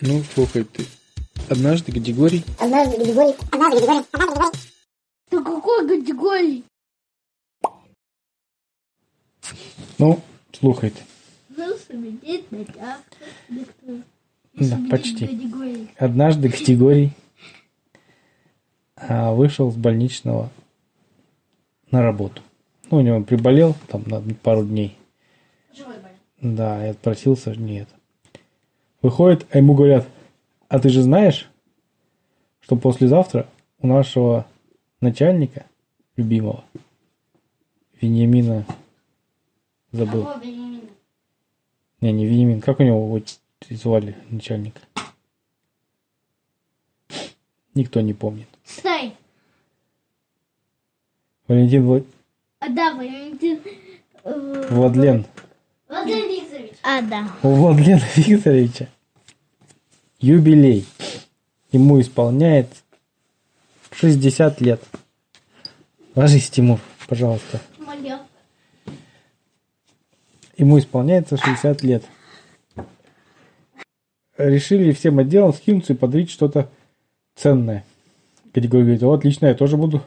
Ну, слухай ты. Однажды Григорий. Да какой Григорий? Ну, слухай ты. Да, почти. Однажды Григорий вышел с больничного на работу. Ну, у него приболел там на пару дней. Живой болел. Да, и отпросился. Нет. Выходит, а ему говорят: а ты же знаешь, что послезавтра у нашего начальника любимого Вениамина забыл. Какого Вениамина? Не Вениамин. Как у него вот звали начальника? Никто не помнит. Стой! Владлен Викторович. У Владлена Викторовича юбилей. Ему исполняет 60 лет. Ложись, Тимур, пожалуйста. Молю. Ему исполняется 60 лет. Решили всем отделом скинуться и подарить что-то ценное. Григорий говорит: отлично, я тоже буду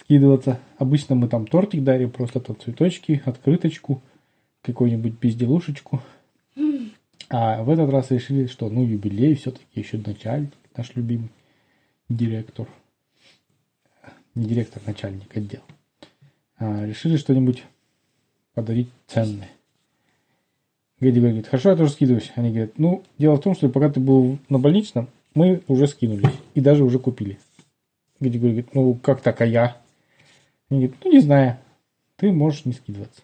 скидываться. Обычно мы там тортик дарим, просто там цветочки, открыточку, какую-нибудь безделушечку. А в этот раз решили, что юбилей, все-таки еще начальник, наш любимый директор. Не директор, начальник отдела. Решили что-нибудь подарить ценное. Григорий говорит: хорошо, я тоже скидываюсь. Они говорят: дело в том, что пока ты был на больничном, мы уже скинулись и даже уже купили. Григорий говорит: как так, а я? Они говорят: не знаю, ты можешь не скидываться.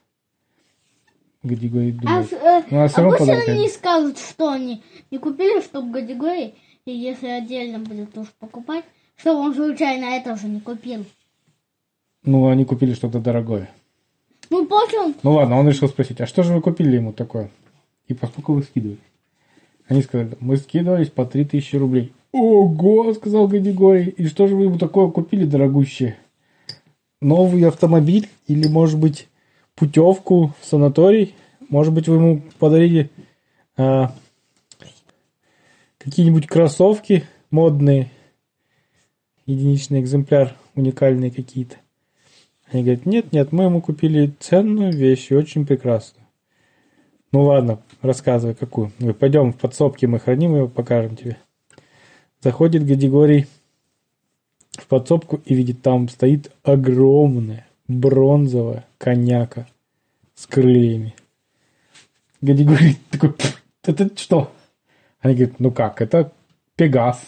Григорий думает. Пусть они не скажут, что они не купили, чтобы Григорий, если отдельно будет уж покупать, чтобы он случайно это уже не купил. Они купили что-то дорогое. Почему? Ладно, он решил спросить: а что же вы купили ему такое? И поскольку вы скидывали? Они сказали: мы скидывались по 3000 рублей. Ого, сказал Григорий, и что же вы ему такое купили дорогущее? Новый автомобиль или, может быть, путевку в санаторий, может быть, вы ему подарили какие-нибудь кроссовки модные, единичный экземпляр, уникальные какие-то. Они говорят: нет, мы ему купили ценную вещь и очень прекрасную. Ладно, рассказывай, какую. Мы пойдем в подсобке, мы храним ее, покажем тебе. Заходит Григорий в подсобку и видит, там стоит огромная бронзовая коняка с крыльями. Григорий такой: это что? Они говорят: как, это Пегас.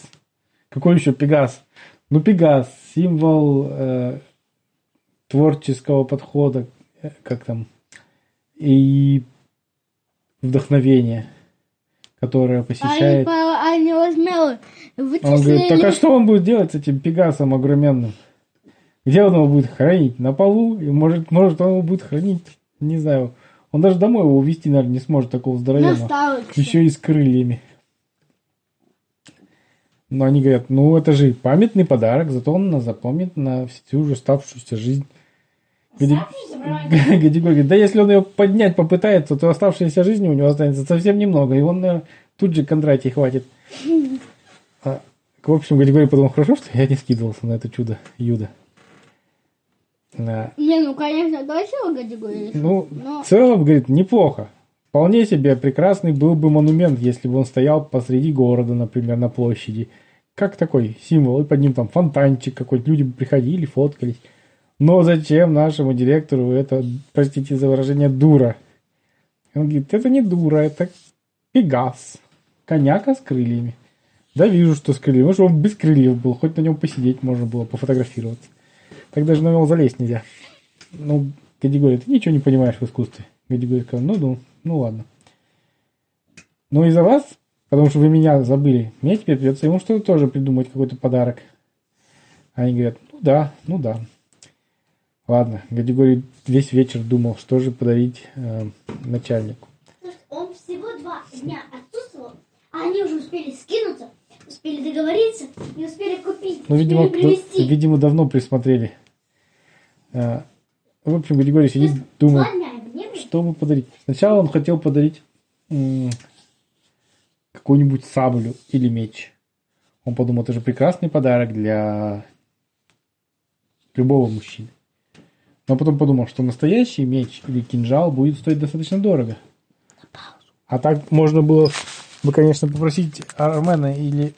Какой еще Пегас? Пегас, символ творческого подхода, и вдохновения, которое посещает... Они его смело вычислили. Он говорит: так а что он будет делать с этим Пегасом огроменным? Где он его будет хранить? На полу? И может, он его будет хранить? Не знаю. Он даже домой его увезти, наверное, не сможет, такого здоровенного. Еще и с крыльями. Но они говорят: это же памятный подарок, зато он нас запомнит на всю уже оставшуюся жизнь. Григорий говорит: да если он ее поднять попытается, то оставшаяся жизнь у него останется совсем немного, и он, наверное, тут же Кондратий хватит. В общем, Григорий подумал: хорошо, что я не скидывался на это чудо Юда. Конечно, дочего Григорий. В целом, говорит, неплохо. Вполне себе прекрасный был бы монумент, если бы он стоял посреди города, например, на площади. Как такой символ, и под ним там фонтанчик какой-то, люди бы приходили, фоткались. Но зачем нашему директору это, простите за выражение, дура? Он говорит: это не дура, это Пегас. Коняка с крыльями. Да, вижу, что с крыльями. Может, он без крыльев был, хоть на нем посидеть можно было, пофотографироваться. Так даже на него залезть нельзя. Григорий: ты ничего не понимаешь в искусстве. Григорий сказал: ладно. Из-за вас, потому что вы меня забыли, мне теперь придется ему что-то тоже придумать, какой-то подарок. Они говорят: ну да. Ладно, Григорий весь вечер думал, что же подарить начальнику. Он всего 2 дня отсутствовал, а они уже успели скинуться, успели договориться, не успели купить, успели привезти. Видимо, давно присмотрели. В общем, Григорий сидит, думает, что бы подарить. Сначала он хотел подарить какую-нибудь саблю или меч. Он подумал, это же прекрасный подарок для любого мужчины. Но потом подумал, что настоящий меч или кинжал будет стоить достаточно дорого. А так можно было бы, конечно, попросить Армена или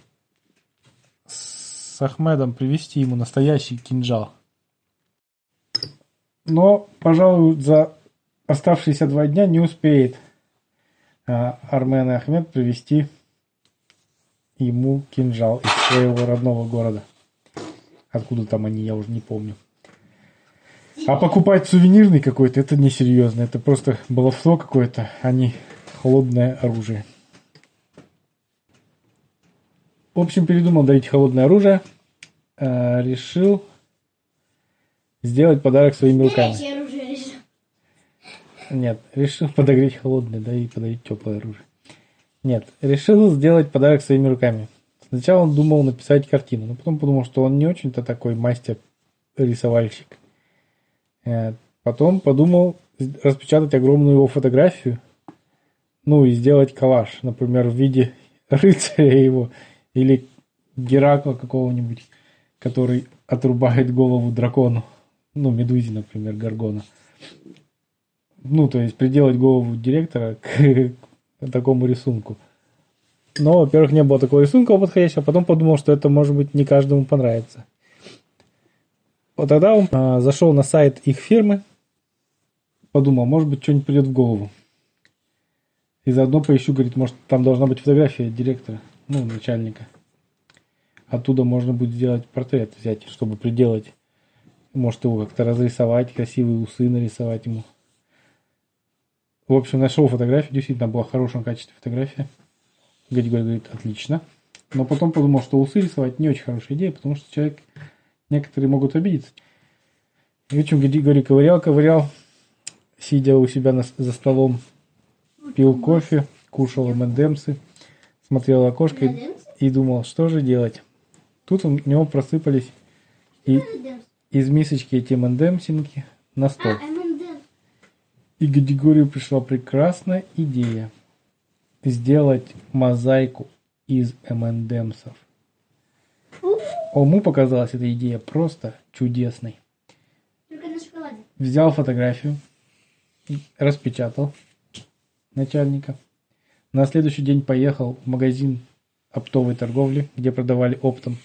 с Ахмедом привезти ему настоящий кинжал. Но, пожалуй, за оставшиеся 2 дня не успеет Армен и Ахмед привезти ему кинжал из своего родного города. Откуда там они, я уже не помню. А покупать сувенирный какой-то, это несерьезно. Это просто баловство какое-то, а не холодное оружие. В общем, передумал дарить холодное оружие. Решил сделать подарок своими руками. Нет, решил подогреть холодное, да, и подарить теплое оружие. Нет, решил сделать подарок своими руками. Сначала он думал написать картину, но потом подумал, что он не очень-то такой мастер-рисовальщик. Потом подумал распечатать огромную его фотографию, ну и сделать коллаж, например, в виде рыцаря его или Геракла какого-нибудь, который отрубает голову дракону, ну, медузе, например, Горгона. Ну, то есть приделать голову директора к такому рисунку. Но, во-первых, не было такого рисунка подходящего, а потом подумал, что это, может быть, не каждому понравится. Вот тогда он зашел на сайт их фирмы, подумал, может быть, что-нибудь придет в голову. И заодно поищу, говорит, может, там должна быть фотография директора, ну, начальника. Оттуда можно будет сделать портрет, взять, чтобы приделать. Может, его как-то разрисовать, красивые усы нарисовать ему. В общем, нашел фотографию, действительно была в хорошем качестве фотография. Григорий говорит, отлично. Но потом подумал, что усы рисовать не очень хорошая идея, потому что человек, некоторые могут обидеться. И в общем, Григорий ковырял, сидя у себя за столом, пил кофе, кушал M&M's, смотрел в окошко и думал, что же делать. Тут у него просыпались из мисочки эти M&M'синки на стол. И Григорию пришла прекрасная идея сделать мозаику из M&M's. Ому показалась эта идея просто чудесной. Взял фотографию, распечатал начальника. На следующий день поехал в магазин оптовой торговли, где продавали оптом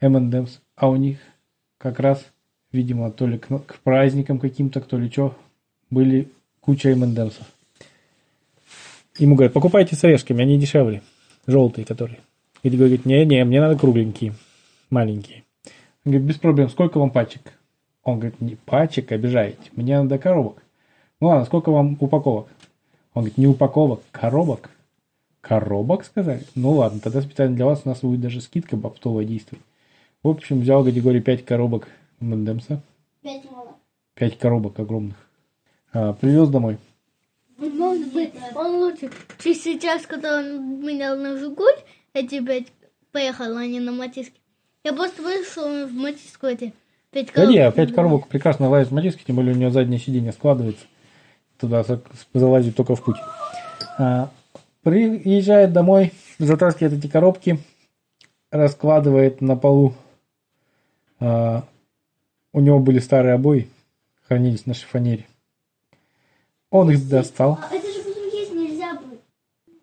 M&M's. А у них как раз, видимо, то ли к праздникам каким-то, то ли что, были куча M&M's. Ему говорят, покупайте с орешками, они дешевле. Желтые, которые. И говорит, не, мне надо кругленькие, маленькие. Он говорит, без проблем, сколько вам пачек? Он говорит, не пачек, обижаете, мне надо коробок. Ну ладно, сколько вам упаковок? Он говорит, не упаковок, коробок. Коробок, сказали? Ну ладно, тогда специально для вас у нас будет даже скидка оптовая действовать. В общем, взял категории 5 коробок M&M's. 5 коробок огромных. Привез домой. Может быть, он лучше. Че сейчас, когда он меня на Жигуль, эти 5 поехал, а не на Матиске. Я просто вышел в Матиску эти 5 коробок. Да не, 5 коробок прекрасно лазит в Матиске, тем более у нее заднее сиденье складывается. Туда залазит только в путь. Приезжает домой, затаскивает эти коробки, раскладывает на полу. У него были старые обои, хранились на шифонере. Он их достал. А это же потом есть нельзя будет.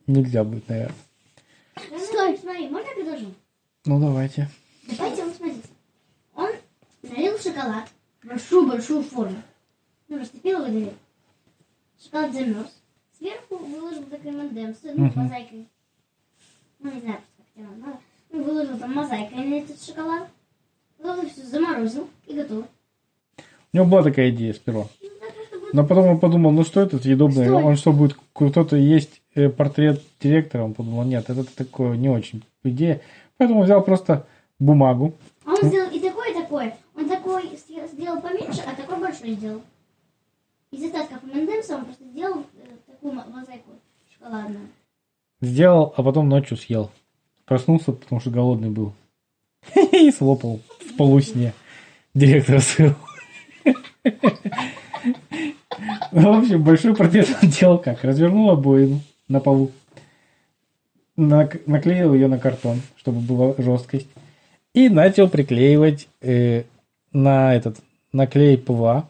Нельзя будет, наверное. Стой, смотри, можно я предложу? Ну, давайте. Давайте, вот смотрите. Он налил шоколад в большую-большую форму. Ну, растопил его налил. Шоколад замерз. Сверху выложил так M&M's, ну, мозаикой. Ну, не знаю, как это надо. Ну, выложил там мозаикой на этот шоколад. Выложил все, заморозил и готово. У него была такая идея сперва. Но потом он подумал, ну что это съедобное? Что? Он что, будет кто-то есть портрет директора? Он подумал, нет, это такое не очень идея. Поэтому взял просто бумагу. А он сделал и такой, и такой. Он такой сделал поменьше, а такой большой сделал. Из остатков M&M's он просто сделал такую мозаику шоколадную. Сделал, а потом ночью съел. Проснулся, потому что голодный был. И слопал в полусне. Директор сыр. В общем, большой портрет он делал как? Развернул обои на полу. наклеил ее на картон, чтобы была жесткость, и начал приклеивать на этот, на клей ПВА.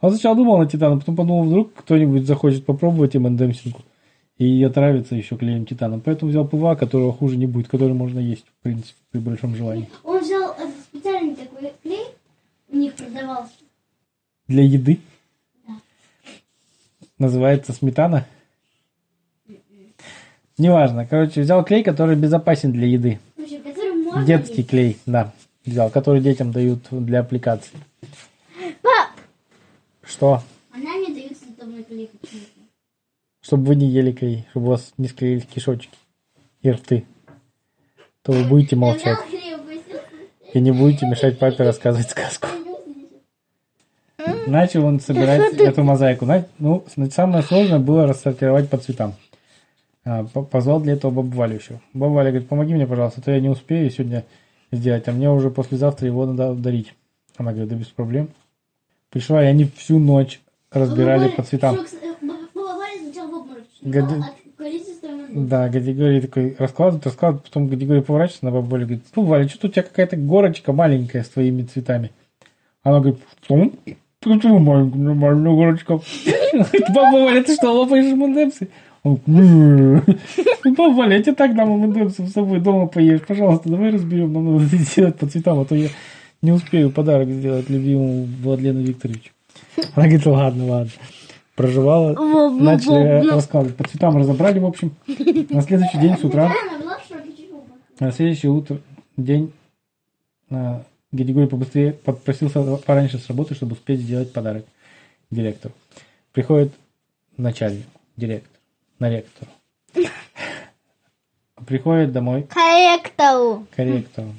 Он сначала думал на титан, а потом подумал, вдруг кто-нибудь захочет попробовать МНДМ силку и отравится еще клеем титана. Поэтому взял ПВА, которого хуже не будет, который можно есть, в принципе, при большом желании. Он взял специальный такой клей, у них продавался. Для еды? Да. Называется сметана? Неважно. Короче, взял клей, который безопасен для еды. Слушай, который можно детский есть. Клей, да. Взял, который детям дают для аппликации. Пап! Что? Она мне дает сметанный клей почему-то. Чтобы вы не ели клей, чтобы у вас не склеились кишочки и рты. То вы будете молчать. И не будете мешать папе рассказывать сказку. Начал он собирать эту мозаику. Ну, самое сложное было рассортировать по цветам. Позвал для этого бабу Валю еще. Баба Валя говорит, помоги мне, пожалуйста, а то я не успею сегодня сделать, а мне уже послезавтра его надо дарить. Она говорит, да без проблем. Пришла, и они всю ночь разбирали по цветам. Категория такой раскладывает, потом категория поворачивается на бабу Валю и говорит, ну, Валя, что-то у тебя какая-то горочка маленькая с твоими цветами. Она говорит, что? Почему маленькая горочка? Баба Валя, ты что, лопаешь мандепсы? Он говорит, баба Валя, я тебе так дам мандепсы с собой дома поешь. Пожалуйста, давай разберем, нам надо сделать по цветам, а то я не успею подарок сделать любимому Владлену Викторовичу. Она говорит, ладно. Проживала, начали рассказывать. По цветам разобрали, в общем. На следующий день с утра... Григорий побыстрее попросился пораньше с работы, чтобы успеть сделать подарок директору. Приходит начальник, ректору. Приходит домой... Корректору.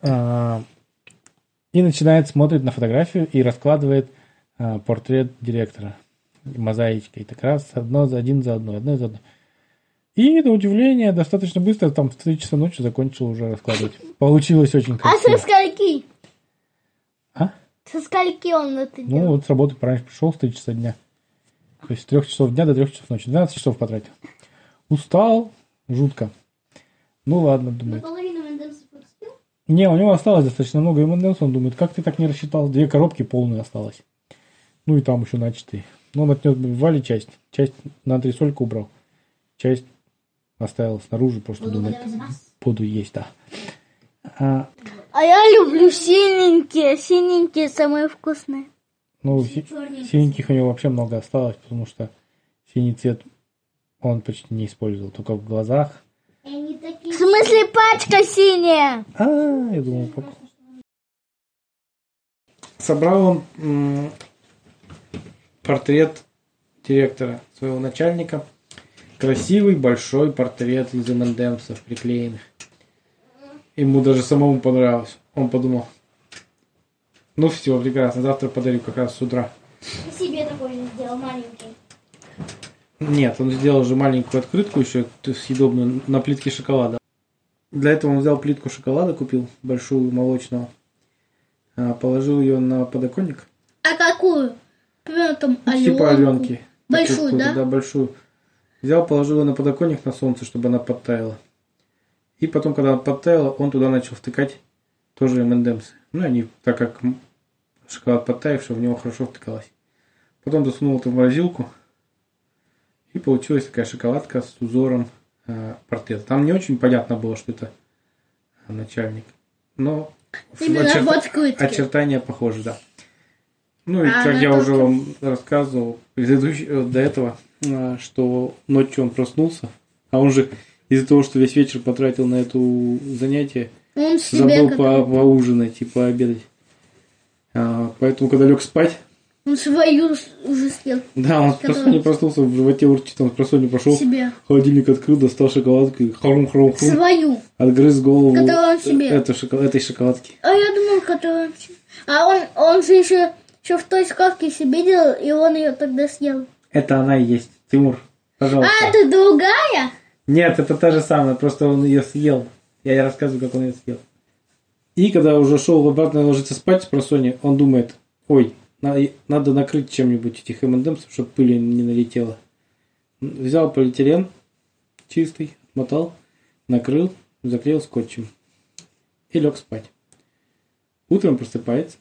И начинает смотреть на фотографию и раскладывает портрет директора мозаичкой, так раз одно за одно. И до удивления достаточно быстро, там в 3 часа ночи закончил уже раскладывать. Получилось очень красиво. А со скольки? Со скольки он это делал? Ну вот с работы пораньше пришел в 3 часа дня. То есть с 3 часов дня до 3 часов ночи. 12 часов потратил. Устал жутко. Ну ладно, думает. Наполовину МНДМС успел? Не, у него осталось достаточно много МНДМС. Он думает, как ты так не рассчитал? 2 коробки полные осталось. Ну и там еще начатый. Но он отнес Вале часть. Часть на антресольку убрал. Часть оставил снаружи, просто думает, буду есть, да. А я люблю синенькие. Синенькие самые вкусные. Ну, синеньких у него вообще много осталось, потому что синий цвет он почти не использовал. Только в глазах. В смысле пачка синяя? Я думал, как... Собрал он... портрет директора, своего начальника. Красивый большой портрет из МНДМСов приклеенных. Ему даже самому понравилось. Он подумал, ну все, прекрасно, завтра подарю как раз с утра. И себе такой же сделал, маленький. Нет, он сделал уже маленькую открытку еще, съедобную, на плитке шоколада. Для этого он взял плитку шоколада, купил большую молочного, положил ее на подоконник. А какую? Там типа Аленки. Большую, да? Да, большую. Взял, положил ее на подоконник на солнце, чтобы она подтаяла. И потом, когда она подтаяла, он туда начал втыкать тоже МНДМСы. Ну, они, так как шоколад подтаявший, в него хорошо втыкалось. Потом засунул это в морозилку. И получилась такая шоколадка с узором портрета. Там не очень понятно было, что это начальник. Но очертания похожи, да. Ну и как я уже вам рассказывал до этого, что ночью он проснулся, а он же из-за того, что весь вечер потратил на это занятие, забыл поужинать и пообедать. Поэтому, когда лег спать... Он свою уже съел. Да, он не проснулся, в животе урчит, он просонья пошел, холодильник открыл, достал шоколадку и хрум-хрум-хрум. Свою. Отгрыз голову этой шоколадки. А я думал, которую он себе. А он же еще в той сказке себе делал, и он ее тогда съел. Это она и есть. Тимур, пожалуйста. А, это другая? Нет, это та же самая, просто он ее съел. Я рассказываю, как он ее съел. И когда уже шел обратно ложиться спать про Соню, он думает, надо накрыть чем-нибудь этих МНДМС, чтобы пыль не налетела. Взял полиэтилен чистый, отмотал, накрыл, заклеил скотчем и лег спать. Утром просыпается.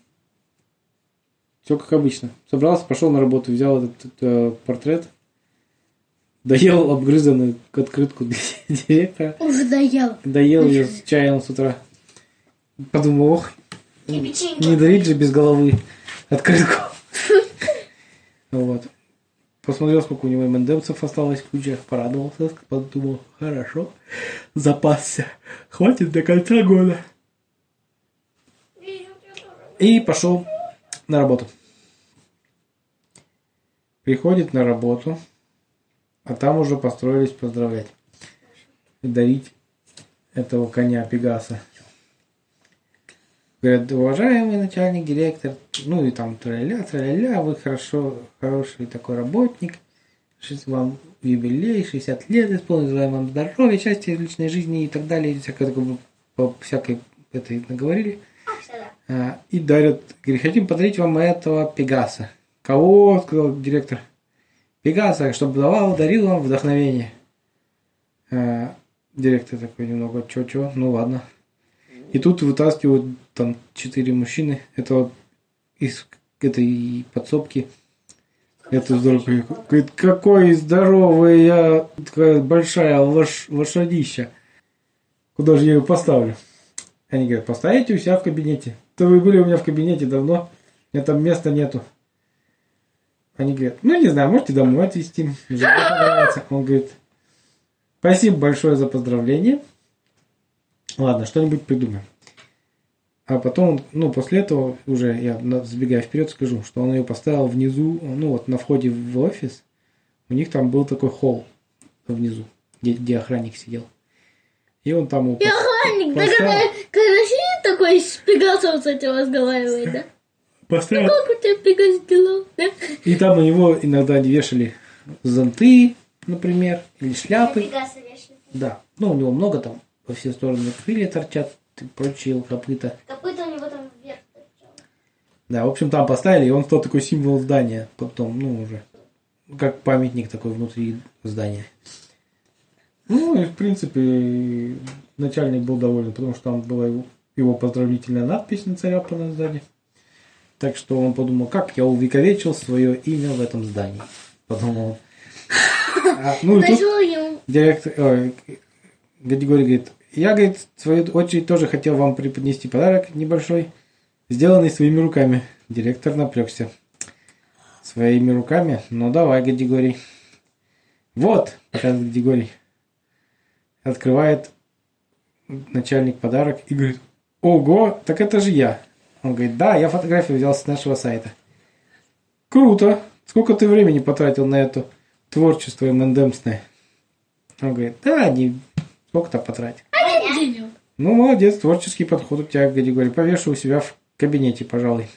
Все как обычно. Собрался, пошел на работу, взял этот портрет, доел обгрызанную открытку директора. Уже доел. Доел ее с чаем с утра. Подумал, ох, не дарить же без головы открытку. Вот. Посмотрел, сколько у него МНД-цев осталось в кучах, порадовался, подумал, хорошо, запасся, хватит до конца года. И пошел на работу. Приходит на работу, а там уже построились поздравлять. Дарить этого коня Пегаса. Говорят, уважаемый начальник, директор, ну и там траля-ля, вы хороший такой работник, вам юбилей, 60 лет исполнилось, желаем вам здоровья, счастья в личной жизни и так далее, и всякой этой наговорили. И дарят, говорит, хотим подарить вам этого Пегаса. Кого, сказал директор, Пегаса, чтобы дарил вам вдохновение. Директор такой немного, чё, ну ладно. И тут вытаскивают там 4 мужчины этого из этой подсобки. Это здоровый. Говорит, какой здоровый, я такая большая лошадища. Куда же я ее поставлю? Они говорят, поставите у себя в кабинете. То вы были у меня в кабинете давно, у меня там места нету. Они говорят, ну не знаю, можете домой отвезти. Он говорит, спасибо большое за поздравление. Ладно, что-нибудь придумаем. А потом, после этого уже я забегая вперед скажу, что он ее поставил внизу, на входе в офис. У них там был такой холл внизу, где охранник сидел. И он там его охранник, когда сидит такой с Пегасом с этим разговаривает, да? Поставил. Как у тебя Пегас делал, да? И там у него иногда вешали зонты, например, или шляпы. Пегаса вешали. Да, у него много там. Во все стороны крылья торчат, и прочие копыта. Копыта у него там вверх торчало. Да, в общем, там поставили, и он стал такой символ здания. Потом, уже как памятник такой внутри здания. И, в принципе, начальник был доволен, потому что там была его поздравительная надпись нацарапана на здании. Так что он подумал, как я увековечил свое имя в этом здании. Подумал. Директор... Григорий говорит, я, в свою очередь, тоже хотел вам преподнести подарок небольшой, сделанный своими руками. Директор напрягся. Своими руками? Ну, давай, Григорий. Вот, показывает Григорий. Открывает начальник подарок и говорит, ого, так это же я. Он говорит, да, я фотографию взял с нашего сайта. Круто. Сколько ты времени потратил на это творчество МНДМСное? Он говорит, да, сколько-то потратил. Молодец, творческий подход у тебя, Григорий. Повешу у себя в кабинете, пожалуй.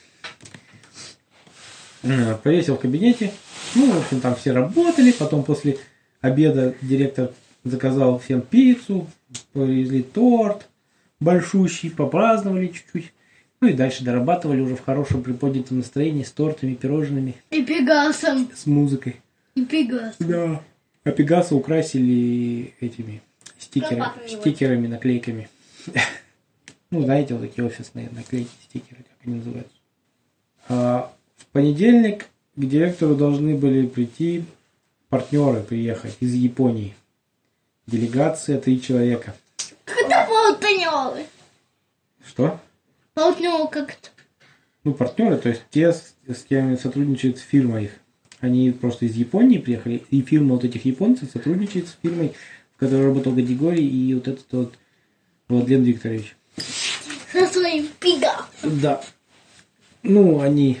Повесил в кабинете. В общем, там все работали. Потом после обеда директор заказал всем пиццу, привезли торт большущий, попраздновали чуть-чуть. И дальше дорабатывали уже в хорошем приподнятом настроении с тортами, пирожными. И Пегасом. С музыкой. И Пегасом. Да. А Пегаса украсили этими... Стикерами, наклейками. Знаете, вот такие офисные наклейки, стикеры, как они называются. В понедельник к директору должны были прийти партнеры, приехать из Японии. Делегация 3 человека. Это партнеры. Что? Партнеры как-то. Партнеры, то есть те, с кем сотрудничает фирма их. Они просто из Японии приехали, и фирма вот этих японцев сотрудничает с фирмой, который работал Григорий и вот этот Владлен Викторович. Со своим Пегасом. Да. Они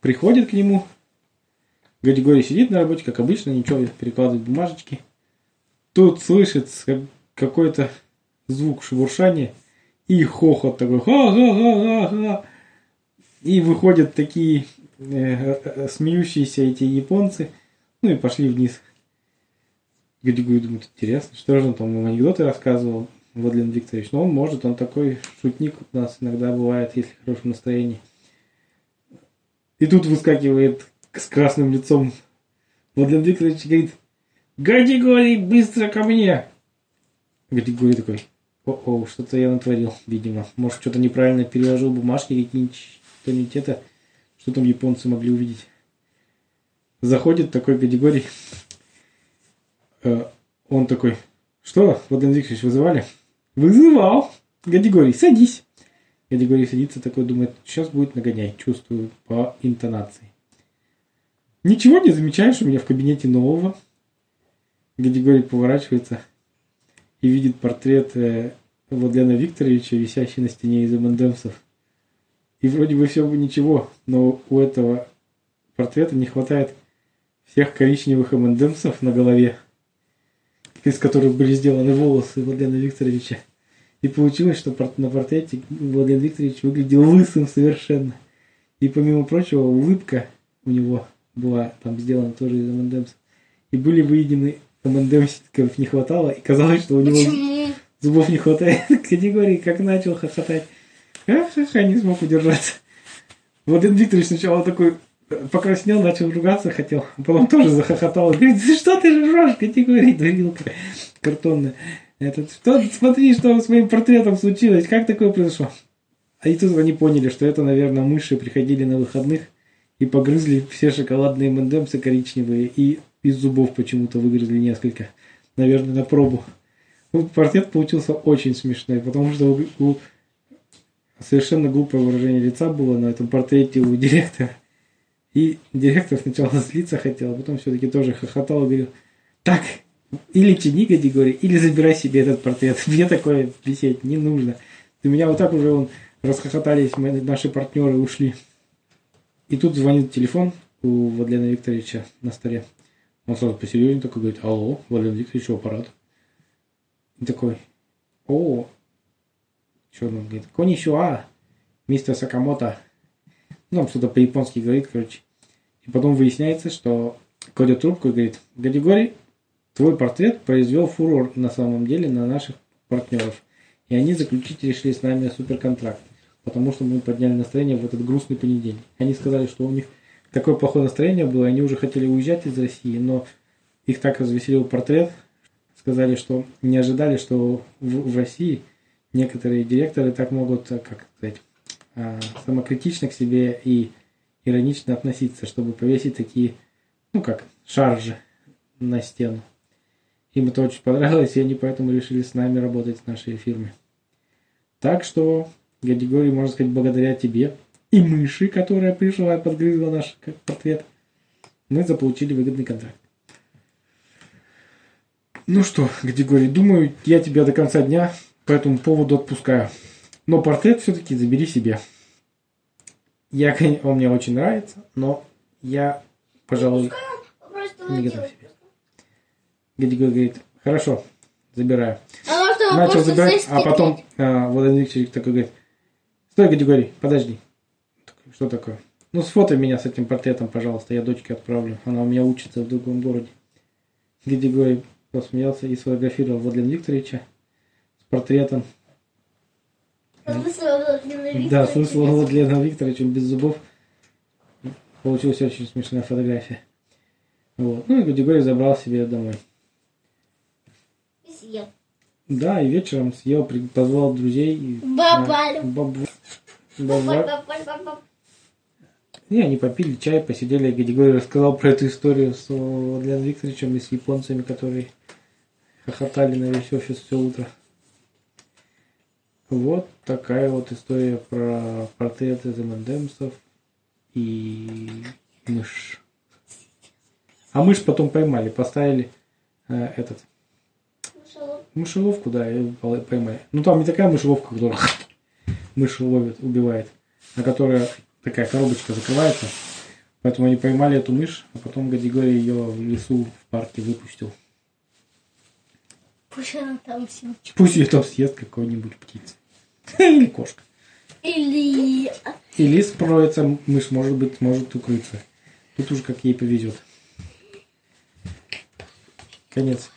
приходят к нему. Григорий сидит на работе, как обычно, ничего, перекладывает бумажечки. Тут слышит какой-то звук шебуршания и хохот такой. Ха-ха-ха-ха-ха. И выходят такие смеющиеся эти японцы. И пошли вниз. Григорий думает, интересно, что же он там анекдоты рассказывал, Владлен Викторович. Он такой шутник у нас иногда бывает, если в хорошем настроении. И тут выскакивает с красным лицом Владлен Викторович и говорит, Григорий, быстро ко мне! Григорий такой, о-о, что-то я натворил, видимо. Может, что-то неправильно переложил бумажки, какие-нибудь, что-нибудь это, что там японцы могли увидеть. Заходит такой Григорий, он такой, что, Владимир Викторович, вызывали? Вызывал! Григорий, садись! Григорий садится, такой думает, сейчас будет нагоняй, чувствую по интонации. Ничего не замечаешь у меня в кабинете нового? Григорий поворачивается и видит портрет Владлена Викторовича, висящий на стене из эмэндэмсов. И вроде бы все бы ничего, но у этого портрета не хватает всех коричневых эмэндэмсов на голове, из которых были сделаны волосы Владлена Викторовича. И получилось, что на портрете Владимир Викторович выглядел лысым совершенно. И помимо прочего, улыбка у него была там сделана тоже из эмэндэмсов. И были выедены эмэндэмсиков не хватало, и казалось, что у него зубов не хватает. Категории, как начал хохотать. Ха-ха-ха, не смог удержаться. Владимир Викторович сначала такой покраснел, начал ругаться хотел. Потом тоже захохотал. Говорит, что ты жрешь, категории, дурилка картонная. Этот, что, смотри, что с моим портретом случилось, как такое произошло? А и тут они поняли, что это, наверное, мыши приходили на выходных и погрызли все шоколадные эмэндэмсы коричневые и из зубов почему-то выгрызли несколько, наверное, на пробу. Портрет получился очень смешной, потому что совершенно глупое выражение лица было на этом портрете у директора. И директор сначала злиться хотел, а потом все-таки тоже хохотал и говорил, так... Или тяни Григорий, или забирай себе этот портрет. Мне такое висеть не нужно. У меня вот так уже вон, расхохотались, наши партнеры ушли. И тут звонит телефон у Владлена Викторовича на столе. Он сразу посерьезнее такой говорит, алло, Владлен Викторович, аппарат. И такой, о, что он говорит, конничуа, мистер Сакамото. Ну, он что-то по-японски говорит, короче. И потом выясняется, что кладет трубку и говорит, Григорий, твой портрет произвел фурор на самом деле на наших партнеров. И они заключить решили с нами суперконтракт. Потому что мы подняли настроение в этот грустный понедельник. Они сказали, что у них такое плохое настроение было. Они уже хотели уезжать из России, но их так развеселил портрет. Сказали, что не ожидали, что в России некоторые директоры так могут, как сказать, самокритично к себе и иронично относиться, чтобы повесить такие, ну как, шаржи на стену. Им это очень понравилось, и они поэтому решили с нами работать в нашей фирме. Так что, Григорий, можно сказать, благодаря тебе и мыши, которая пришла и подгрызла наш портрет, мы заполучили выгодный контракт. Ну что, Григорий, думаю, я тебя до конца дня по этому поводу отпускаю. Но портрет все-таки забери себе. Он мне очень нравится, но я, пожалуй, не готов себе. Григорий говорит, хорошо, забираю. Начал забирать, а потом Владимир Викторович такой говорит, стой, Григорий, подожди. Что такое? Ну, сфотай меня с этим портретом, пожалуйста, я дочке отправлю. Она у меня учится в другом городе. Григорий посмеялся и сфотографировал Владимира Викторовича с портретом. Да, смысл Владимира Викторовича без зубов. Получилась очень смешная фотография. Вот. Ну, и Григорий забрал себе домой. Съел. Да, и вечером съел, позвал друзей. Бабаль. И они попили чай, посидели. Григорий рассказал про эту историю с Владленом Викторовичем и с японцами, которые хохотали на весь офис все утро. Вот такая вот история про портреты из эмэндэмсов и мышь. А мышь потом поймали, поставили мышеловку, да, ее поймали. Ну, там не такая мышеловка, которая мышь ловит, убивает, а которая такая коробочка закрывается. Поэтому они поймали эту мышь, а потом Григорий ее в лесу, в парке выпустил. Пусть она там съест. Пусть ее там съест какой-нибудь птица. Или кошка. Или скроется, мышь, может быть, может укрыться. Тут уж как ей повезет. Конец.